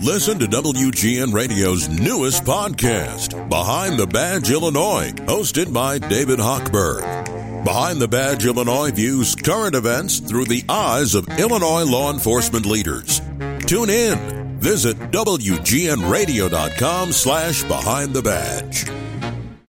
Listen to WGN Radio's newest podcast, Behind the Badge, Illinois, hosted by David Hochberg. Behind the Badge, Illinois views current events through the eyes of Illinois law enforcement leaders. Tune in. Visit WGNRadio.com/Behind the Badge.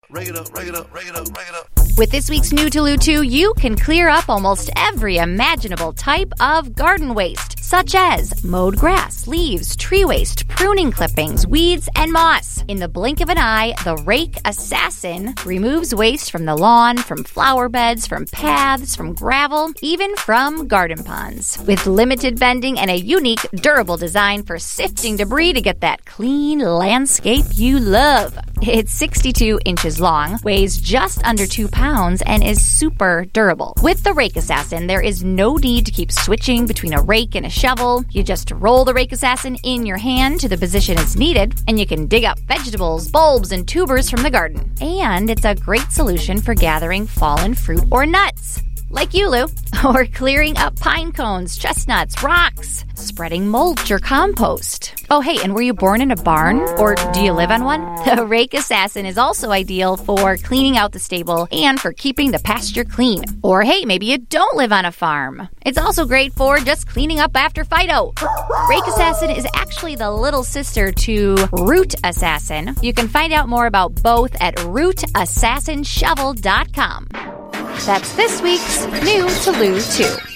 Rake it up, rake it up, rake it up, rake it up. With this week's New to Lou Too, you can clear up almost every imaginable type of garden waste, such as mowed grass, leaves, tree waste, pruning clippings, weeds, and moss. In the blink of an eye, the Rake Assassin removes waste from the lawn, from flower beds, from paths, from gravel, even from garden ponds. With limited bending and a unique, durable design for sifting debris to get that clean landscape you love. It's 62 inches long, weighs just under 2 pounds, and is super durable. With the Rake Assassin, there is no need to keep switching between a rake and a shovel. You just roll the Rake Assassin in your hand to the position it's needed, and you can dig up vegetables, bulbs, and tubers from the garden. And it's a great solution for gathering fallen fruit or nuts, like you, Lou, or clearing up pine cones, chestnuts, rocks, spreading mulch or compost. Oh, hey, and were you born in a barn? Or do you live on one? The Rake Assassin is also ideal for cleaning out the stable and for keeping the pasture clean. Or, hey, maybe you don't live on a farm. It's also great for just cleaning up after Fido. Rake Assassin is actually the little sister to Root Assassin. You can find out more about both at RootAssassinShovel.com. That's this week's New to Lou Too.